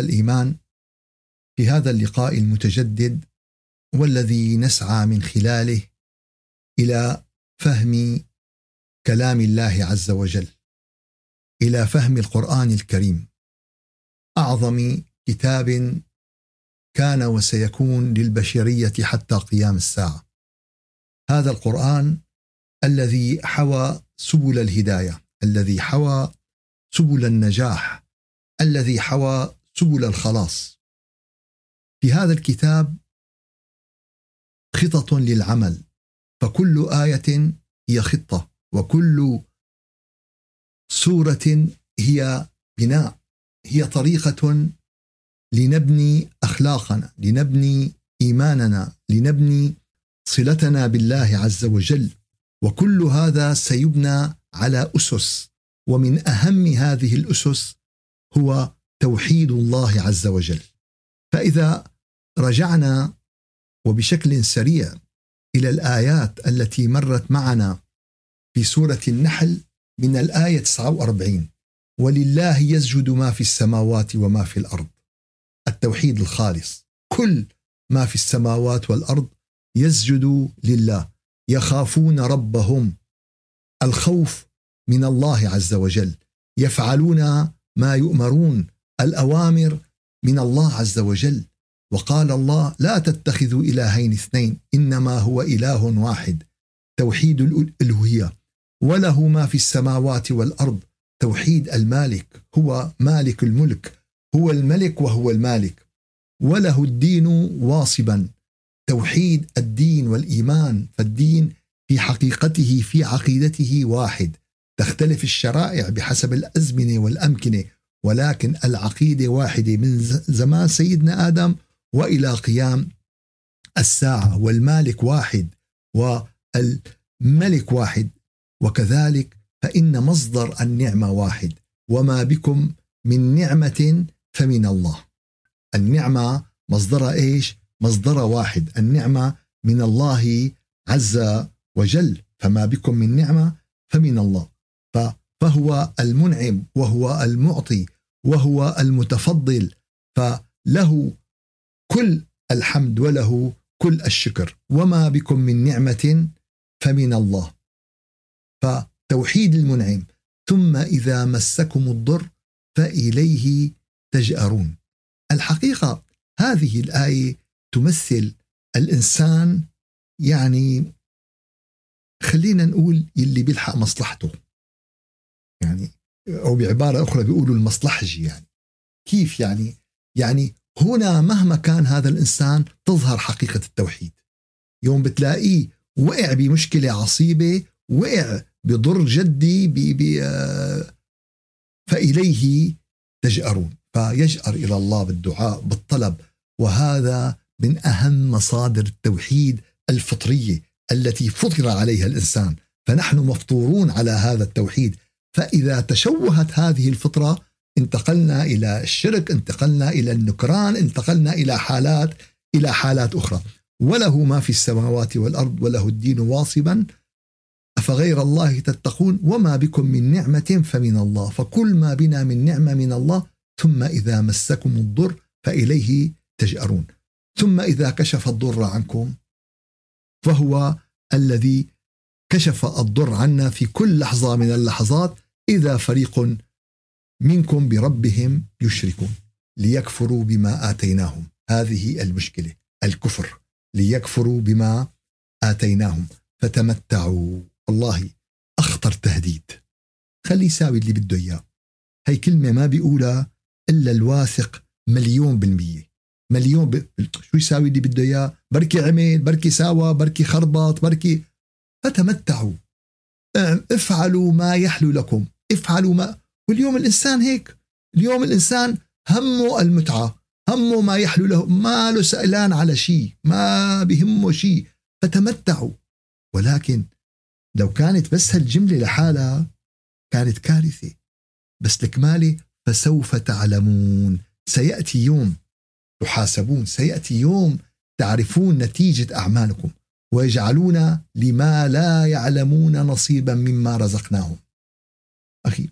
الإيمان في هذا اللقاء المتجدد والذي نسعى من خلاله إلى فهم كلام الله عز وجل، إلى فهم القرآن الكريم، أعظم كتاب كان وسيكون للبشرية حتى قيام الساعة. هذا القرآن الذي حوى سبل الهداية، الذي حوى سبل النجاح، الذي حوى سبل الخلاص. في هذا الكتاب خطط للعمل، فكل آية هي خطة، وكل سورة هي بناء، هي طريقة لنبني أخلاقنا، لنبني إيماننا، لنبني صلتنا بالله عز وجل. وكل هذا سيبنى على أسس، ومن أهم هذه الأسس هو توحيد الله عز وجل. فإذا رجعنا وبشكل سريع إلى الآيات التي مرت معنا في سورة النحل من الآية 49: ولله يسجد ما في السماوات وما في الأرض. التوحيد الخالص، كل ما في السماوات والأرض يسجد لله، يخافون ربهم، الخوف من الله عز وجل، يفعلون ما يؤمرون، الأوامر من الله عز وجل. وقال الله: لا تتخذوا إلهين اثنين إنما هو إله واحد، توحيد الألوهية. وله ما في السماوات والأرض، توحيد المالك، هو مالك الملك، هو الملك وهو المالك. وله الدين واصبا، توحيد الدين والإيمان، فالدين في حقيقته في عقيدته واحد، تختلف الشرائع بحسب الأزمنة والأمكنة، ولكن العقيدة واحدة من زمان سيدنا آدم وإلى قيام الساعة، والمالك واحد والملك واحد. وكذلك فإن مصدر النعمة واحد، وما بكم من نعمة فمن الله. النعمة مصدرها إيش؟ مصدرها واحد، النعمة من الله عز وجل، فما بكم من نعمة فمن الله. فهو المنعم وهو المعطي وهو المتفضل، فله كل الحمد وله كل الشكر. وما بكم من نعمة فمن الله، فتوحيد المنعم. ثم إذا مسكم الضر فإليه تجأرون. الحقيقة هذه الآية تمثل الإنسان، يعني خلينا نقول اللي بيلحق مصلحته، يعني أو بعبارة أخرى بيقولوا المصلحجي. يعني كيف يعني هنا مهما كان هذا الإنسان تظهر حقيقة التوحيد. يوم بتلاقيه وقع بمشكلة عصيبة، وقع بضر جدي، فإليه تجأرون، فيجأر إلى الله بالدعاء بالطلب. وهذا من أهم مصادر التوحيد الفطرية التي فطر عليها الإنسان، فنحن مفطورون على هذا التوحيد. فإذا تشوهت هذه الفطرة انتقلنا إلى الشرك، انتقلنا إلى النكران، انتقلنا إلى حالات أخرى. وله ما في السماوات والأرض وله الدين واصبا أفغير الله تتقون وما بكم من نعمة فمن الله، فكل ما بنا من نعمة من الله. ثم إذا مسكم الضر فإليه تجأرون. ثم إذا كشف الضر عنكم، فهو الذي كشف الضر عنا في كل لحظة من اللحظات. إذا فريق منكم بربهم يشركون ليكفروا بما آتيناهم. هذه المشكلة، الكفر، ليكفروا بما آتيناهم فتمتعوا. والله أخطر تهديد، خلي يساوي اللي بده إياه. هي كلمة ما بيقولها إلا الواثق 1,000,000%. 1,000,000 شو يساوي اللي بده إياه؟ بركي عمل، بركي ساوى، بركي خربط، بركي. فتمتعوا، افعلوا ما يحلو لكم، افعلوا ما. واليوم الإنسان هيك، اليوم الإنسان همه المتعة، همه ما يحلو له، ما له سئلان على شيء، ما بهمه شيء. فتمتعوا. ولكن لو كانت بس هالجملة لحالها كانت كارثة، بس الكمالة فسوف تعلمون، سيأتي يوم تحاسبون، سيأتي يوم تعرفون نتيجة أعمالكم، ويجعلون لما لا يعلمون نصيبا مما رزقناهم. أخي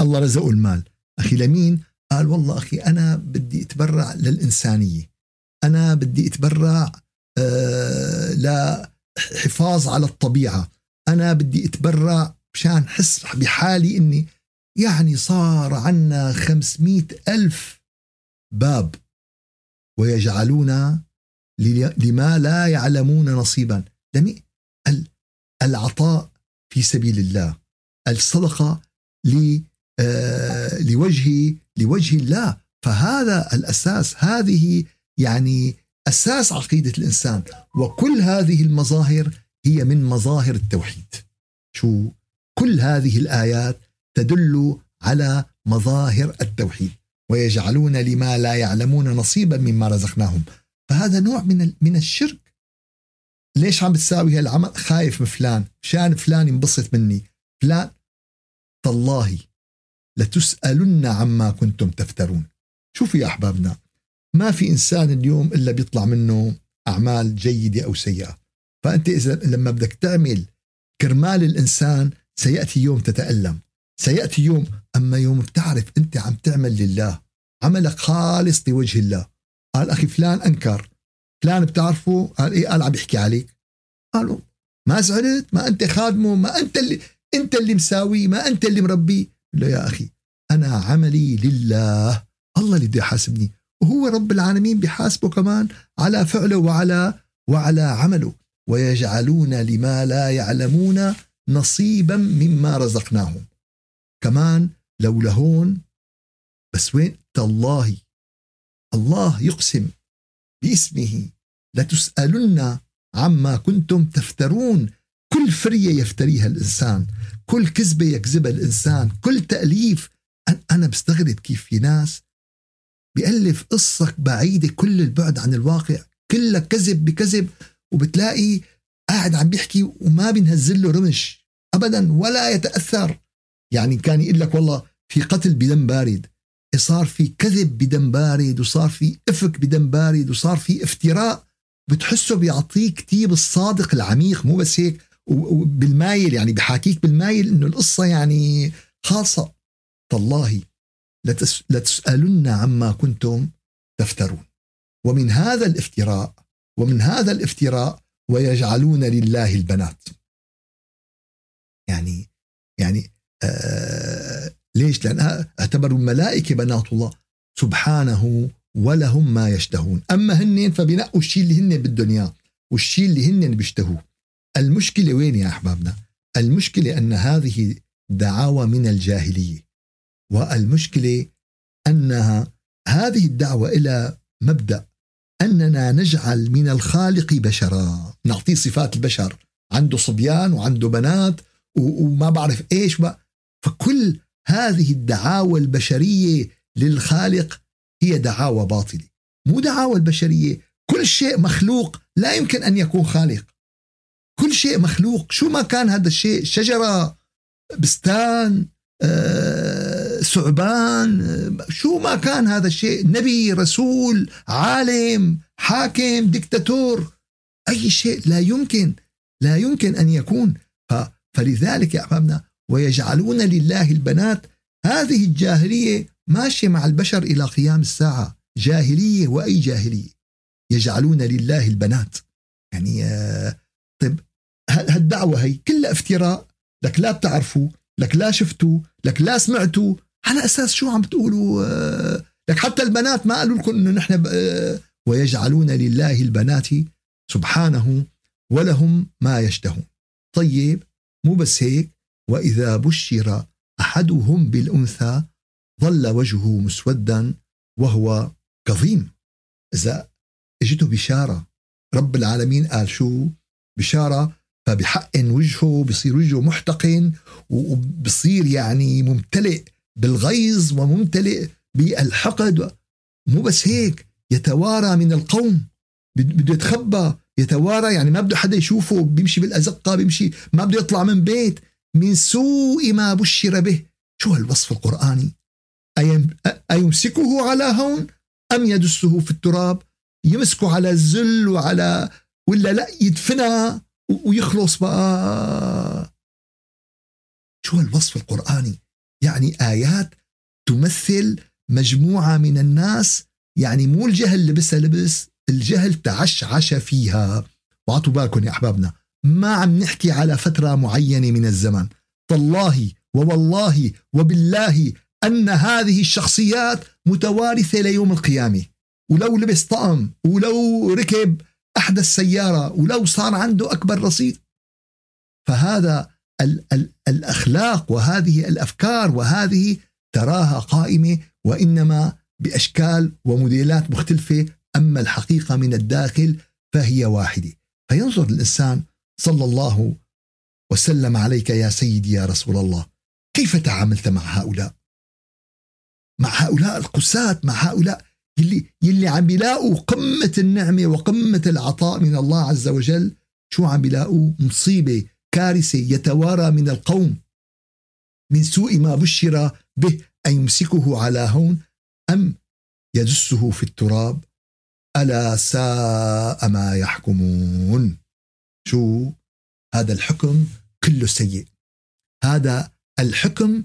الله رزقه المال، أخي لمين؟ قال والله أخي أنا بدي أتبرع للإنسانية، أنا بدي أتبرع لحفاظ على الطبيعة، أنا بدي أتبرع مشان حس بحالي إني يعني صار عنا 500,000 باب ويجعلون لما لا يعلمون نصيبا. العطاء في سبيل الله، الصدقة لوجه الله، فهذا الأساس، هذه يعني أساس عقيدة الإنسان، وكل هذه المظاهر هي من مظاهر التوحيد. كل هذه الآيات تدل على مظاهر التوحيد، ويجعلون لما لا يعلمون نصيبا مما رزقناهم، فهذا نوع من الشرك. ليش عم بتساوي هالعمل؟ خايف من فلان، شان فلان ينبسط مني، فلان. تالله لتسألن عما كنتم تفترون. شوفوا يا أحبابنا، ما في إنسان اليوم إلا بيطلع منه أعمال جيدة أو سيئة، فأنت إذا لما بدك تعمل كرمال الإنسان سيأتي يوم تتألم، سيأتي يوم، أما يوم بتعرف أنت عم تعمل لله، عملك خالص لوجه الله. قال أخي فلان أنكر، فلان بتعرفه، قال إيه، قال عم يحكي عليك، قالوا ما زعلت، ما أنت خادمه، ما أنت اللي مساوي، ما أنت اللي مربي. لا يا أخي، أنا عملي لله، الله اللي بده يحاسبني، وهو رب العالمين بيحاسبه كمان على فعله وعلى عمله. ويجعلون لما لا يعلمون نصيبا مما رزقناهم. كمان لو لهون، بس وين؟ تالله، الله يقسم باسمه لتسألن عما كنتم تفترون. كل فرية يفتريها الإنسان، كل كذبة يكذبها الإنسان، كل تأليف. أنا بستغرب كيف في ناس بيألف قصة بعيدة كل البعد عن الواقع، كلها كذب بكذب، وبتلاقي قاعد عم بيحكي وما بينهزله رمش أبدا ولا يتأثر. يعني كان يقول لك والله في قتل بدم بارد، صار في كذب بدم بارد، وصار في إفك بدم بارد، وصار في افتراء، بتحسه بيعطيك تيب الصادق العميق، مو بس هيك وبالمايل، يعني بحاكيك بالمايل إنه القصة يعني خاصة. تالله لتسألن عما كنتم تفترون. ومن هذا الافتراء، ويجعلون لله البنات. يعني ليش؟ لأن اعتبروا الملائكة بنات الله سبحانه ولهم ما يشتهون. أما هنين فبنقوا الشيء اللي هن بالدنيا والشيء اللي هن بيشتهوه. المشكلة وين يا أحبابنا؟ المشكلة أن هذه دعاوى من الجاهلية، والمشكلة أنها هذه الدعوة إلى مبدأ أننا نجعل من الخالق بشرا، نعطيه صفات البشر، عنده صبيان وعنده بنات وما بعرف إيش فكل هذه الدعاوى البشرية للخالق هي دعاوى باطلة. مو دعاوى البشرية، كل شيء مخلوق لا يمكن أن يكون خالق، كل شيء مخلوق شو ما كان هذا الشيء، شجرة، بستان، ثعبان، شو ما كان هذا الشيء، نبي، رسول، عالم، حاكم، دكتاتور، أي شيء لا يمكن أن يكون. فلذلك يا أحبابنا، ويجعلون لله البنات، هذه الجاهلية ماشية مع البشر إلى قيام الساعة، جاهلية وأي جاهلية. يجعلون لله البنات، يعني طيب هالدعوة هي كلها افتراء، لك لا بتعرفوا، لك لا شفتوا، لك لا سمعتوا، على أساس شو عم بتقولوا؟ لك حتى البنات ما قالوا لكم إنه نحن ويجعلون لله البنات سبحانه ولهم ما يشتهون. طيب مو بس هيك، وإذا بشر أحدهم بالأنثى ظل وجهه مسودا وهو كظيم. إذا اجته بشارة، رب العالمين قال شو بشارة، فبحقن وجهه، بصير وجهه محتقن، وبصير يعني ممتلئ بالغيظ وممتلئ بالحقد. مو بس هيك، يتوارى من القوم، بده يتخبى، يتوارى، يعني ما بده حدا يشوفه، بيمشي بالأزقة، بيمشي، ما بده يطلع من بيت، من سوء ما بشر به. شو هالوصف القرآني؟ أيمسكه على هون أم يدسه في التراب؟ يمسكه على الذل ولا لا يدفنها ويخلص بقى؟ شو هالوصف القرآني؟ يعني آيات تمثل مجموعة من الناس، يعني مو الجهل لبسها لبس، الجهل تعشعش فيها. واعطوا بالكم يا أحبابنا، ما عم نحكي على فترة معينة من الزمن، فالله ووالله وبالله أن هذه الشخصيات متوارثة ليوم القيامة. ولو لبس طقم، ولو ركب أحدث سيارة، ولو صار عنده أكبر رصيد، فهذا الأخلاق وهذه الأفكار وهذه تراها قائمة، وإنما بأشكال وموديلات مختلفة، أما الحقيقة من الداخل فهي واحدة. فينظر الإنسان صلى الله وسلم عليك يا سيدي يا رسول الله، كيف تعاملت مع هؤلاء، مع هؤلاء القساة، مع هؤلاء يلي عم بيلاقوا قمة النعمة وقمة العطاء من الله عز وجل، شو عم بيلاقوا؟ مصيبة، كارثة، يتوارى من القوم من سوء ما بشر به، أيمسكه على هون أم يدسه في التراب، ألا ساء ما يحكمون. شو هذا الحكم؟ كله سيء، هذا الحكم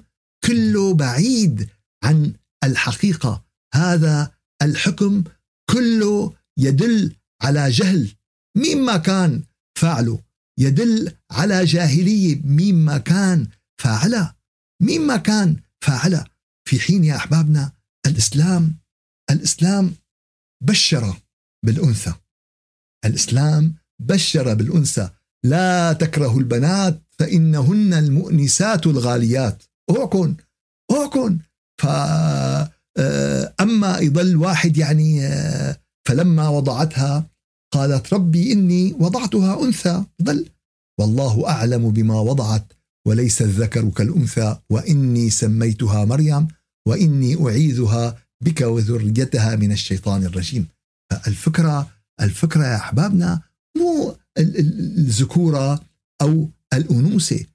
كله بعيد عن الحقيقة، هذا الحكم كله يدل على جهل مما كان فاعله، يدل على جاهلية مما كان فاعله، مما كان فاعله. في حين يا أحبابنا الإسلام بشر بالأنثى، الإسلام بشر بالأنثى، لا تكره البنات فإنهن المؤنسات الغاليات، اوعكن. فأما يضل واحد يعني، فلما وضعتها قالت ربي إني وضعتها أنثى، ضل والله أعلم بما وضعت وليس الذكر كالأنثى وإني سميتها مريم وإني أعيذها بك وذريتها من الشيطان الرجيم. الفكرة يا أحبابنا مو الذكورة أو الأنوثة،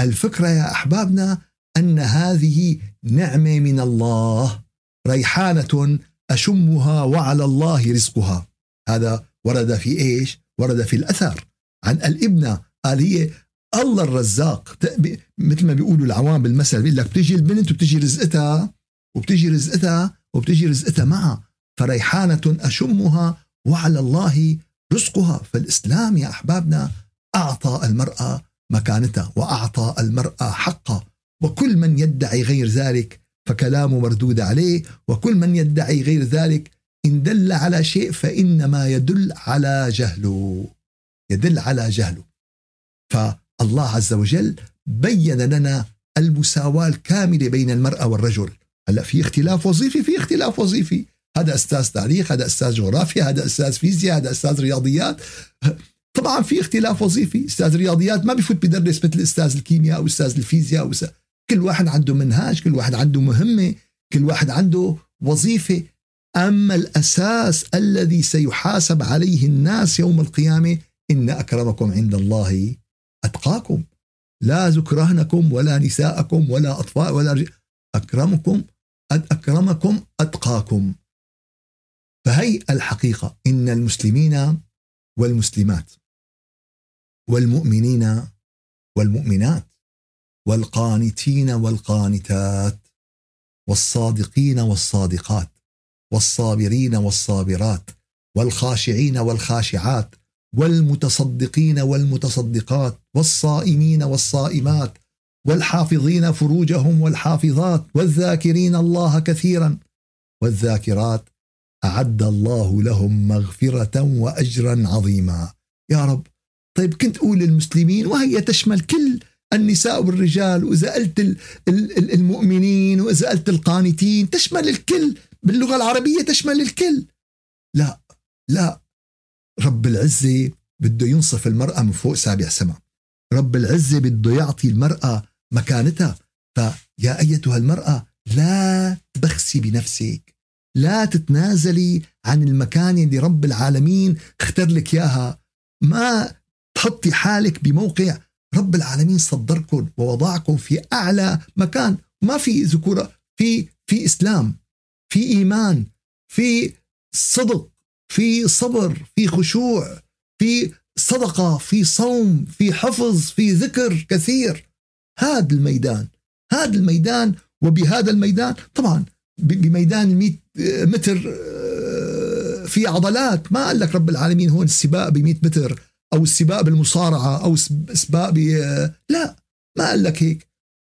الفكرة يا أحبابنا أن هذه نعمة من الله، ريحانة أشمها وعلى الله رزقها. هذا ورد في إيش؟ ورد في الأثر عن الابنة، قال هي الله الرزاق، مثل ما بيقولوا العوام بالمثل، بيقول لك بتجي البنت وبتجي رزقتها وبتجي رزقتها معها، فريحانة أشمها وعلى الله رزقها. فالإسلام يا أحبابنا أعطى المرأة مكانتها وأعطى المرأة حقها، وكل من يدعي غير ذلك فكلامه مردود عليه، وكل من يدعي غير ذلك إن دل على شيء فإنما يدل على جهله، يدل على جهله. فالله عز وجل بين لنا المساواة الكاملة بين المرأة والرجل. هلأ في اختلاف وظيفي، هذا أستاذ تاريخ، هذا أستاذ جغرافيا، هذا أستاذ فيزياء، هذا أستاذ رياضيات، طبعا في اختلاف وظيفي، أستاذ رياضيات ما بيفوت بدرس مثل أستاذ الكيمياء أو أستاذ الفيزياء، كل واحد عنده منهاج، كل واحد عنده مهمة، كل واحد عنده وظيفة. أما الأساس الذي سيحاسب عليه الناس يوم القيامة، إن أكرمكم عند الله أتقاكم، لا ذكرهنكم ولا نساءكم ولا أطفال ولا رجال، أكرمكم أتقاكم. فهي الحقيقة، إن المسلمين والمسلمات والمؤمنين والمؤمنات والقانتين والقانتات والصادقين والصادقات والصابرين والصابرات والخاشعين والخاشعات والمتصدقين والمتصدقات والصائمين والصائمات والحافظين فروجهم والحافظات والذاكرين الله كثيرا والذاكرات أعد الله لهم مغفرة وأجرا عظيما. يا رب، طيب كنت أقول المسلمين وهي تشمل كل النساء والرجال، وإذا قلت المؤمنين وإذا قلت القانتين تشمل الكل، باللغة العربية تشمل الكل. لا، رب العزة بده ينصف المرأة من فوق سابع سما، رب العزة بده يعطي المرأة مكانتها. فيا أيتها المرأة، لا تبخسي بنفسك، لا تتنازلي عن المكان اللي رب العالمين اختار لك إياها، ما تحطي حالك بموقع رب العالمين صدركم ووضعكم في أعلى مكان. ما في ذكورة، في إسلام، في إيمان، في صدق، في صبر، في خشوع، في صدقة، في صوم، في حفظ، في ذكر كثير. هذا الميدان، وبهذا الميدان طبعا بميدان 100 متر في عضلات. ما قال لك رب العالمين هون السباق ب100 متر أو السباق بالمصارعة أو السباق لا، ما قال لك هيك.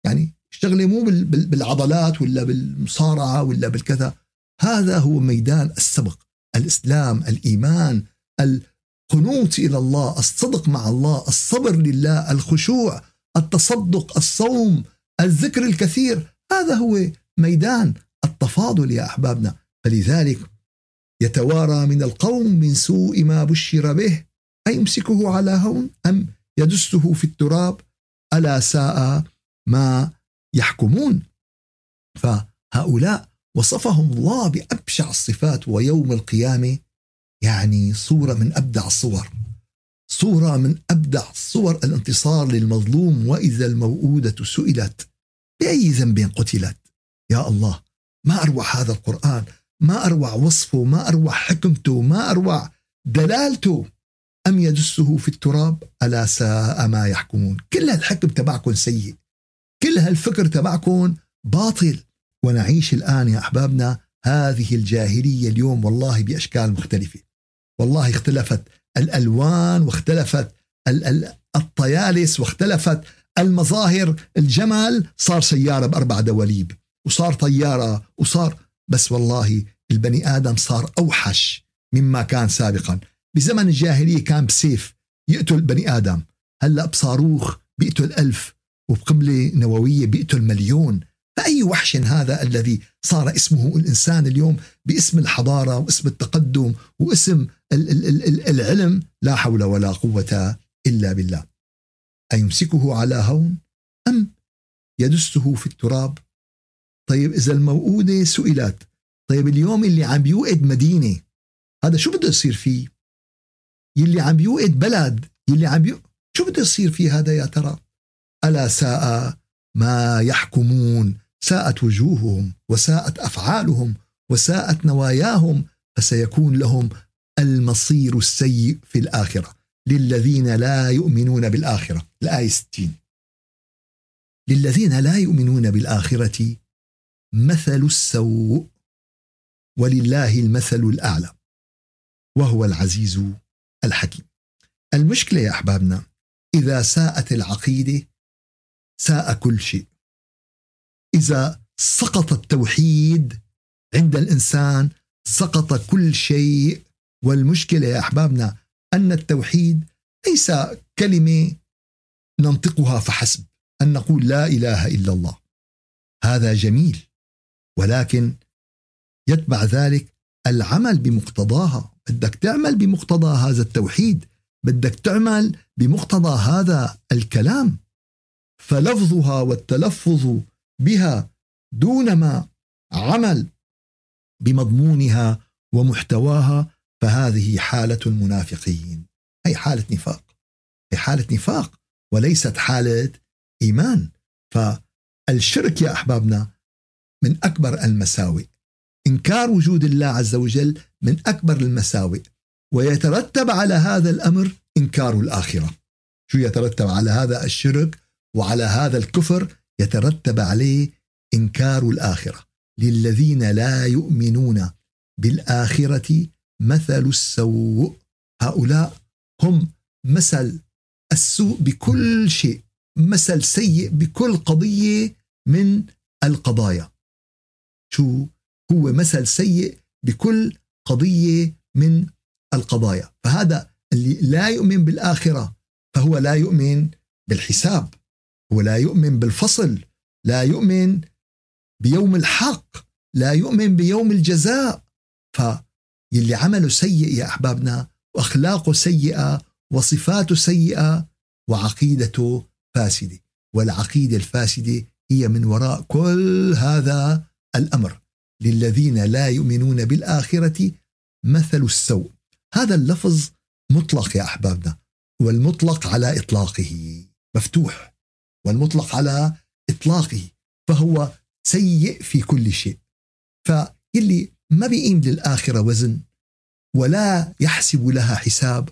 يعني الشغلة مو بالعضلات ولا بالمصارعة ولا بالكذا، هذا هو ميدان السبق. الإسلام، الإيمان، القنوت إلى الله، الصدق مع الله، الصبر لله، الخشوع، التصدق، الصوم، الذكر الكثير، هذا هو ميدان التفاضل يا أحبابنا. فلذلك يتوارى من القوم من سوء ما بشر به، أيمسكه على هون أم يدسه في التراب، ألا ساء ما يحكمون. فهؤلاء وصفهم الله بأبشع الصفات، ويوم القيامة يعني صورة من أبدع الصور، صورة من أبدع صور الانتصار للمظلوم. وإذا الموؤودة سئلت بأي ذنب قتلت. يا الله، ما أروع هذا القرآن، ما أروع وصفه، ما أروع حكمته، ما أروع دلالته. أم يدسه في التراب ألا ساء ما يحكمون. كل هالحكم تبعكم سيء، كل هالفكر تبعكم باطل. ونعيش الآن يا أحبابنا هذه الجاهلية اليوم والله بأشكال مختلفة. والله اختلفت الألوان، واختلفت الطيالس، واختلفت المظاهر. الجمل صار سيارة ب4 دواليب، وصار طيارة، وصار بس والله البني آدم صار أوحش مما كان سابقا. بزمن الجاهلية كان بسيف يقتل بني آدم، هلأ بصاروخ بيقتل 1000، وبقنبلة نووية بيقتل 1,000,000. فأي وحش هذا الذي صار اسمه الإنسان اليوم باسم الحضارة واسم التقدم واسم العلم. لا حول ولا قوة إلا بالله. أيمسكه على هون أم يدسه في التراب. طيب إذا الموؤودة سئلت، طيب اليوم اللي عم يوقد مدينة هذا شو بده يصير فيه؟ يلي عم يوقد بلد، يلي عم شو بده يصير فيه هذا يا ترى؟ ألا ساء ما يحكمون. ساءت وجوههم، وساءت أفعالهم، وساءت نواياهم، فسيكون لهم المصير السيء في الآخرة للذين لا يؤمنون بالآخرة. الآية 60، للذين لا يؤمنون بالآخرة مثل السوء ولله المثل الأعلى وهو العزيز الحكيم. المشكلة يا أحبابنا إذا ساءت العقيدة ساء كل شيء. إذا سقط التوحيد عند الإنسان سقط كل شيء. والمشكلة يا أحبابنا أن التوحيد ليس كلمة ننطقها فحسب، أن نقول لا إله إلا الله، هذا جميل، ولكن يتبع ذلك العمل بمقتضاها. بدك تعمل بمقتضى هذا التوحيد، بدك تعمل بمقتضى هذا الكلام. فلفظها والتلفظ بها دونما عمل بمضمونها ومحتواها، فهذه حالة المنافقين. هي حالة نفاق، هي حالة نفاق وليست حالة إيمان. فالشرك يا أحبابنا من أكبر المساوئ، إنكار وجود الله عز وجل من أكبر المساوئ، ويترتب على هذا الأمر إنكار الآخرة. شو يترتب على هذا الشرك وعلى هذا الكفر؟ يترتب عليه إنكار الآخرة. للذين لا يؤمنون بالآخرة مثل السوء، هؤلاء هم مثل السوء بكل شيء، مثل سيء بكل قضية من القضايا. شو هو؟ مثل سيء بكل قضية من القضايا. فهذا اللي لا يؤمن بالآخرة فهو لا يؤمن بالحساب، هو لا يؤمن بالفصل، لا يؤمن بيوم الحق، لا يؤمن بيوم الجزاء. فاللي عمله سيء يا أحبابنا، وأخلاقه سيئة، وصفاته سيئة، وعقيدته فاسدة. والعقيدة الفاسدة هي من وراء كل هذا الأمر. للذين لا يؤمنون بالآخرة مثل السوء. هذا اللفظ مطلق يا أحبابنا، والمطلق على إطلاقه مفتوح، والمطلق على إطلاقه، فهو سيء في كل شيء. فاللي ما بيقيم للآخرة وزن، ولا يحسب لها حساب،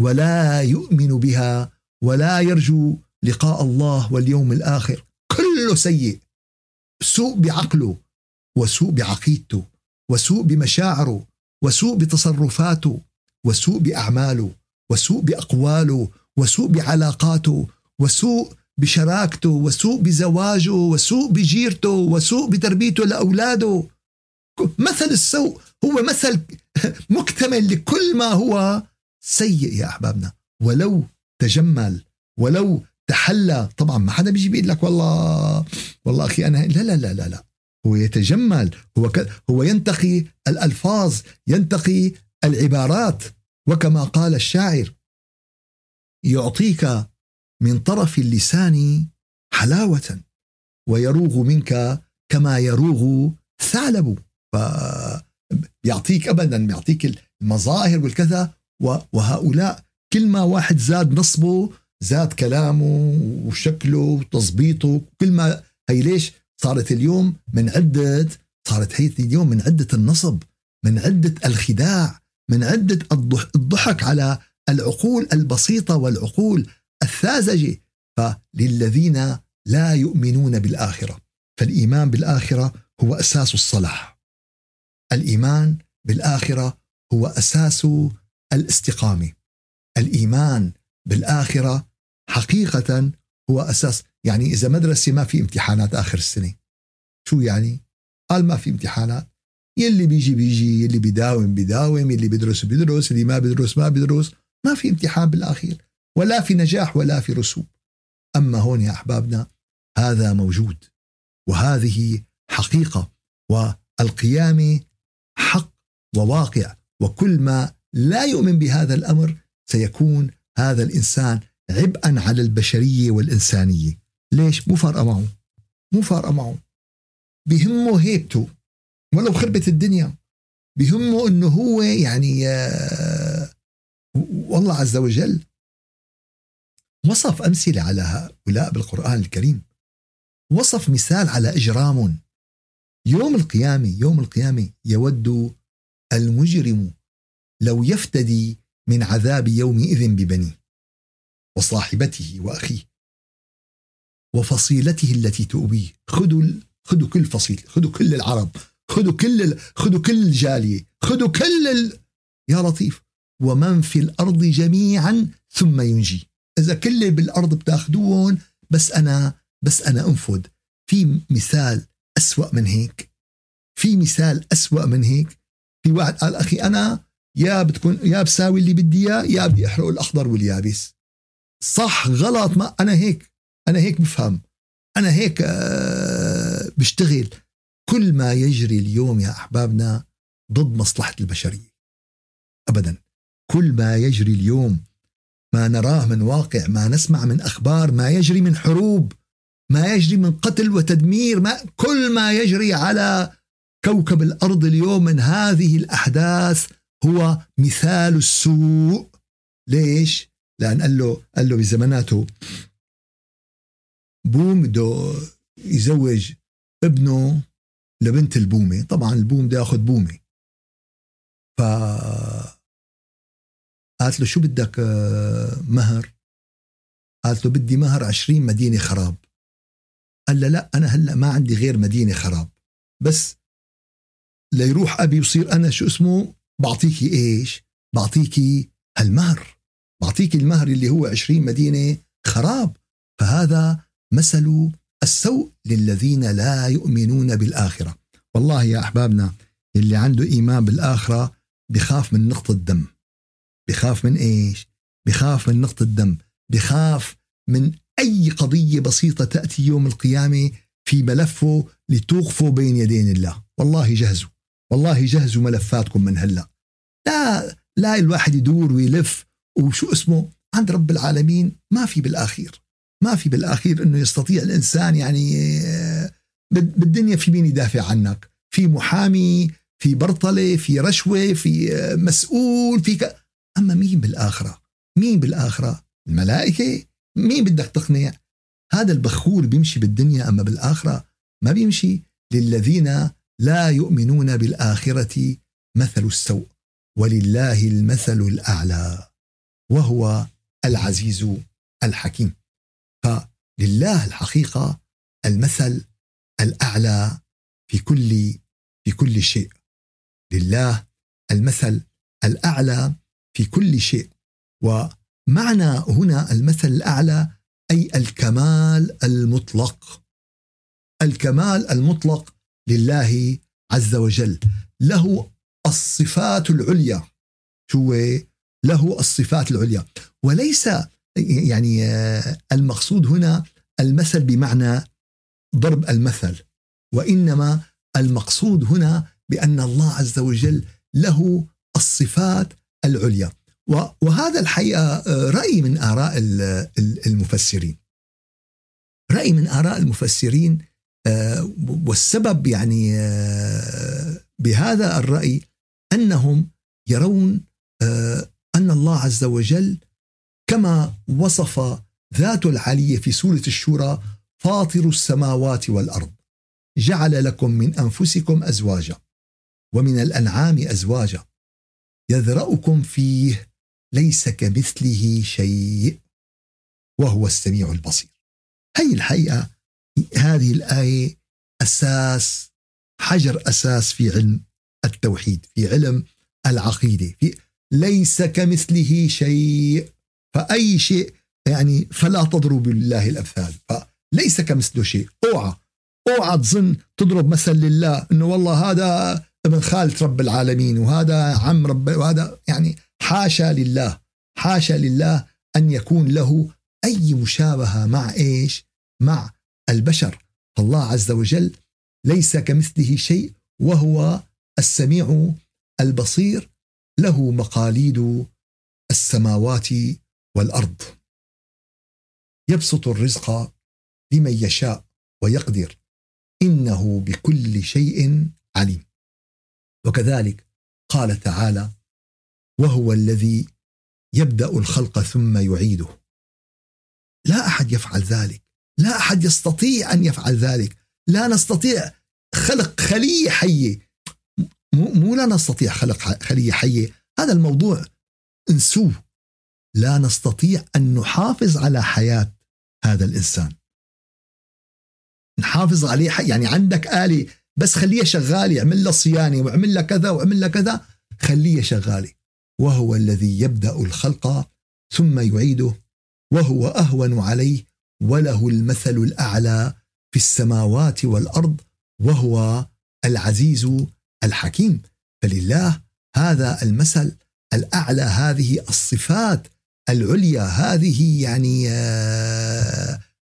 ولا يؤمن بها، ولا يرجو لقاء الله واليوم الآخر، كله سيء، سوء بعقله، وسوء بعقيدته، وسوء بمشاعره، وسوء بتصرفاته، وسوء بأعماله، وسوء بأقواله، وسوء بعلاقاته، وسوء بشراكته، وسوء بزواجه، وسوء بجيرته، وسوء بتربيته لأولاده. مثل السوء هو مثل مكتمل لكل ما هو سيء يا أحبابنا، ولو تجمل ولو تحلى. طبعا ما حدا بيجي بيقول لك والله أخي أنا لا لا لا لا, لا. هو يتجمل، هو ينتقي الألفاظ، ينتقي العبارات. وكما قال الشاعر: يعطيك من طرف اللسان حلاوة ويروغ منك كما يروغ ثعلب. يعطيك أبدا، يعطيك المظاهر والكذا، وهؤلاء كل ما واحد زاد نصبه زاد كلامه وشكله وتظبيطه. كل ما هي ليش صارت اليوم من عدة النصب، من عدة الخداع، من عدة الضحك على العقول البسيطة والعقول الساذجة. فللذين لا يؤمنون بالآخرة، فالإيمان بالآخرة هو أساس الصلاح، الإيمان بالآخرة هو أساس الاستقامة، الإيمان بالآخرة حقيقة هو أساس. يعني إذا مدرسة ما في امتحانات آخر السنة، شو يعني؟ قال ما في امتحانات، يلي بيجي، يلي بيداوم، يلي بيدرس، اللي ما بيدرس. ما في امتحان بالأخير، ولا في نجاح ولا في رسوب. أما هون يا أحبابنا هذا موجود، وهذه حقيقة، والقيامة حق وواقع. وكل ما لا يؤمن بهذا الأمر سيكون هذا الإنسان عبئا على البشرية والإنسانية. ليش؟ مو فارقة معه، بهمه هيبته ولو خربت الدنيا، بهمه أنه هو يعني. والله عز وجل وصف أمثلة على هؤلاء بالقرآن الكريم، وصف مثال على إجرام يوم القيامة. يود المجرم لو يفتدي من عذاب يومئذ ببنيه وصاحبته وأخيه وفصيلته التي تؤويه. خذوا كل فصيل، خذوا كل العرب، خذوا كل الجالية، خذوا كل يا لطيف، ومن في الأرض جميعا ثم ينجي. إذا كل اللي بالأرض بتاخدوهم، بس أنا أنفد. في مثال أسوأ من هيك. في واحد قال: أخي أنا يا بساوي اللي بدي إياه، يا بدي أحرق الأخضر واليابس. صح غلط، ما أنا هيك بفهم، أنا هيك بشتغل. كل ما يجري اليوم يا أحبابنا ضد مصلحة البشرية أبدا. كل ما يجري اليوم، ما نراه من واقع، ما نسمع من أخبار، ما يجري من حروب، ما يجري من قتل وتدمير، كل ما يجري على كوكب الأرض اليوم من هذه الأحداث هو مثال السوء. ليش؟ لأن قال له بزماناته بوم بده يزوج ابنه لبنت البومة. طبعا البوم بده ياخذ بومة، فقالت له: شو بدك مهر؟ قالت له: بدي مهر 20 مدينة خراب. قال له: لا، أنا هلأ ما عندي غير مدينة خراب، بس ليروح أبي وصير أنا شو اسمه بعطيكي إيش؟ بعطيكي هالمهر، بعطيكي المهر اللي هو 20 مدينة خراب. فهذا مثل السوء للذين لا يؤمنون بالآخرة. والله يا أحبابنا اللي عنده إيمان بالآخرة بخاف من نقطة الدم. بخاف من إيش؟ بخاف من نقطة الدم، بخاف من أي قضية بسيطة تأتي يوم القيامة في ملفه لتوقفوا بين يدين الله. والله جهزوا ملفاتكم من هلأ. لا الواحد يدور ويلف وشو اسمه عند رب العالمين. ما في بالأخير أنه يستطيع الإنسان يعني بالدنيا في مين يدافع عنك، في محامي، في برطلة، في رشوة، في مسؤول، في أما مين بالآخرة؟ الملائكة. مين بدك تقنع؟ هذا البخور بيمشي بالدنيا، أما بالآخرة ما بيمشي. للذين لا يؤمنون بالآخرة مثل السوء ولله المثل الأعلى وهو العزيز الحكيم. فلله الحقيقة المثل الأعلى في كل في كل شيء، لله المثل الأعلى في كل شيء. ومعنى هنا المثل الأعلى أي الكمال المطلق، الكمال المطلق لله عز وجل، له الصفات العليا، هو له الصفات العليا. وليس يعني المقصود هنا المثل بمعنى ضرب المثل، وإنما المقصود هنا بأن الله عز وجل له الصفات العليا. وهذا الحقيقة رأي من آراء المفسرين، رأي من آراء المفسرين. والسبب يعني بهذا الرأي أنهم يرون أن الله عز وجل كما وصف ذات العلية في سورة الشورى: فاطر السماوات والأرض جعل لكم من أنفسكم أزواجا ومن الأنعام أزواجا يذرأكم فيه ليس كمثله شيء وهو السميع البصير. هي الحقيقة هذه الآية أساس، حجر أساس في علم التوحيد، في علم العقيدة، في ليس كمثله شيء، فأي شيء يعني فلا تضرب لله الأمثال، فليس كمثله شيء. اوعى تظن تضرب مثل لله انه والله هذا ابن خالة رب العالمين وهذا عم رب، وهذا يعني حاشا لله، حاشا لله ان يكون له اي مشابهة مع ايش؟ مع البشر. فالله عز وجل ليس كمثله شيء وهو السميع البصير، له مقاليد السماوات والأرض، يبسط الرزق لمن يشاء ويقدر إنه بكل شيء عليم. وكذلك قال تعالى: وهو الذي يبدأ الخلق ثم يعيده. لا أحد يفعل ذلك، لا أحد يستطيع أن يفعل ذلك. لا نستطيع خلق خلية حية، مو لا نستطيع خلق خلية حية، هذا الموضوع انسوه. لا نستطيع أن نحافظ على حياة هذا الإنسان، نحافظ عليه. يعني عندك آلة بس خليه شغال، يعمل له صيانة ويعمل له كذا ويعمل له كذا، خليه شغال. وهو الذي يبدأ الخلق ثم يعيده وهو أهون عليه وله المثل الأعلى في السماوات والأرض وهو العزيز الحكيم. فلله هذا المثل الأعلى، هذه الصفات العليا، هذه يعني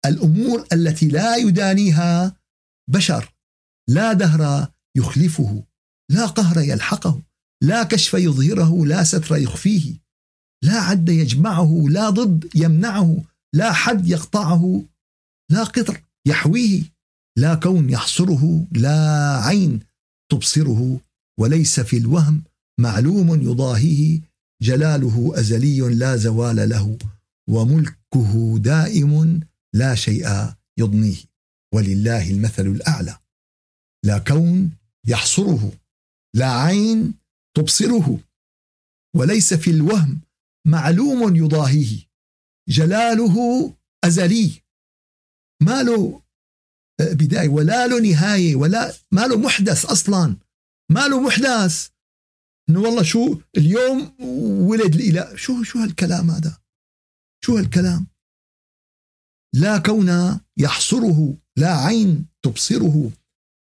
الأمور التي لا يدانيها بشر. لا دهر يخلفه، لا قهر يلحقه، لا كشف يظهره، لا ستر يخفيه، لا عد يجمعه، لا ضد يمنعه، لا حد يقطعه، لا قطر يحويه، لا كون يحصره، لا عين تبصره، وليس في الوهم معلوم يضاهيه، جلاله أزلي لا زوال له، وملكه دائم لا شيء يضنيه، ولله المثل الأعلى. لا كون يحصره، لا عين تبصره، وليس في الوهم معلوم يضاهيه، جلاله أزلي، ما له بداية ولا له نهاية، ولا ما له محدث أصلا، ما له محدث. إنه والله شو اليوم ولد الإله، شو هالكلام هذا، شو هالكلام. لا كون يحصره، لا عين تبصره،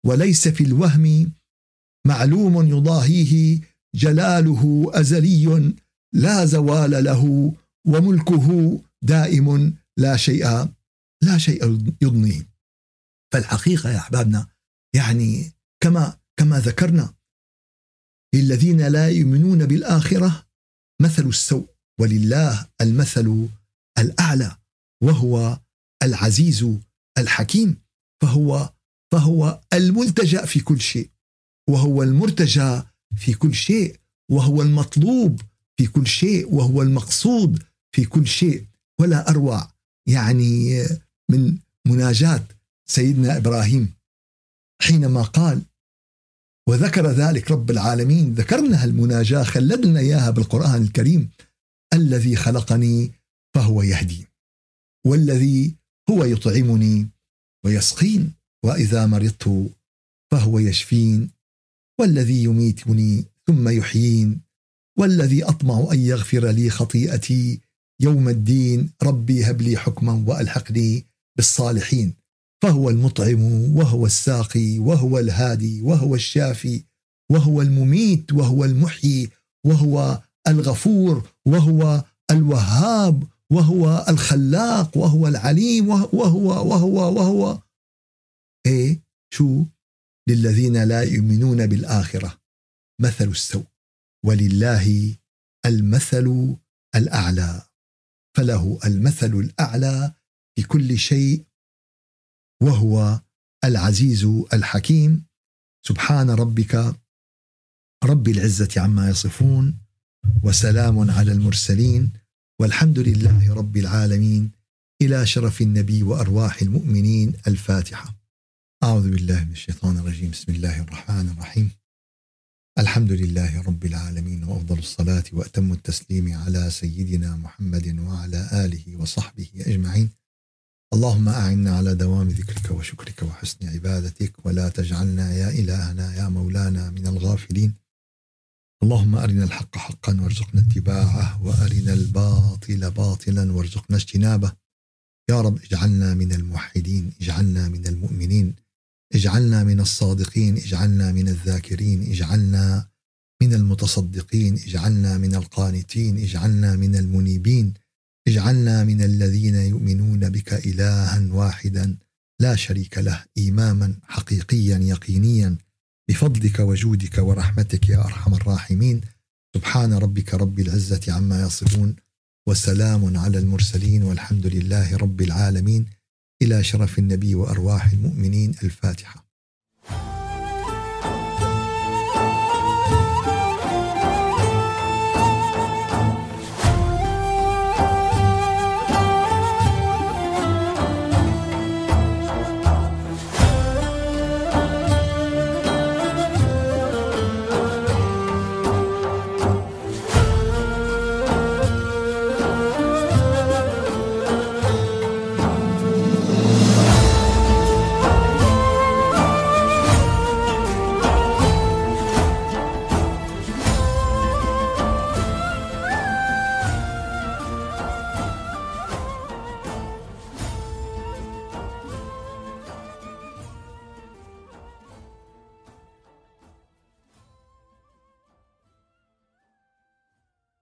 وليس في الوهم معلوم يضاهيه، جلاله أزلي لا زوال له، وملكه دائم لا شيء يضنيه. فالحقيقة يا أحبابنا يعني كما ذكرنا: للذين لا يؤمنون بالآخرة مثل السوء ولله المثل الأعلى وهو العزيز الحكيم. فهو الملتجأ في كل شيء، وهو المرتجى في كل شيء، وهو المطلوب في كل شيء، وهو المقصود في كل شيء. ولا أروع يعني من مناجاة سيدنا إبراهيم حينما قال وذكر ذلك رب العالمين. ذكرنا المناجاة، خلدنا إياها بالقرآن الكريم: الذي خلقني فهو يهدين، والذي هو يطعمني ويسقين، وإذا مرضت فهو يشفين، والذي يميتني ثم يحيين والذي أطمع أن يغفر لي خطيئتي يوم الدين ربي هب لي حكما وألحقني بالصالحين. فهو المطعم وهو الساقي وهو الهادي وهو الشافي وهو المميت وهو المحيي وهو الغفور وهو الوهاب وهو الخلاق وهو العليم وهو إيه شو؟ للذين لا يؤمنون بالآخرة مثل السوء ولله المثل الأعلى، فله المثل الأعلى في كل شيء وهو العزيز الحكيم. سبحان ربك رب العزة عما يصفون وسلام على المرسلين والحمد لله رب العالمين. إلى شرف النبي وأرواح المؤمنين الفاتحة. أعوذ بالله من الشيطان الرجيم، بسم الله الرحمن الرحيم. الحمد لله رب العالمين وأفضل الصلاة وأتم التسليم على سيدنا محمد وعلى آله وصحبه أجمعين. اللهم أعنا على دوام ذكرك وشكرك وحسن عبادتك، ولا تجعلنا يا إلهنا يا مولانا من الغافلين. اللهم أرنا الحق حقا وارزقنا اتباعه وأرنا الباطل باطلا وارزقنا اجتنابه. يا رب اجعلنا من الموحدين، اجعلنا من المؤمنين، اجعلنا من الصادقين، اجعلنا من الذاكرين، اجعلنا من المتصدقين، اجعلنا من القانتين، اجعلنا من المنيبين، اجعلنا من الذين يؤمنون بك إلها واحدا لا شريك له، إماما حقيقيا يقينيا بفضلك وجودك ورحمتك يا أرحم الراحمين. سبحان ربك رب العزة عما يصفون وسلام على المرسلين والحمد لله رب العالمين. إلى شرف النبي وأرواح المؤمنين الفاتحة.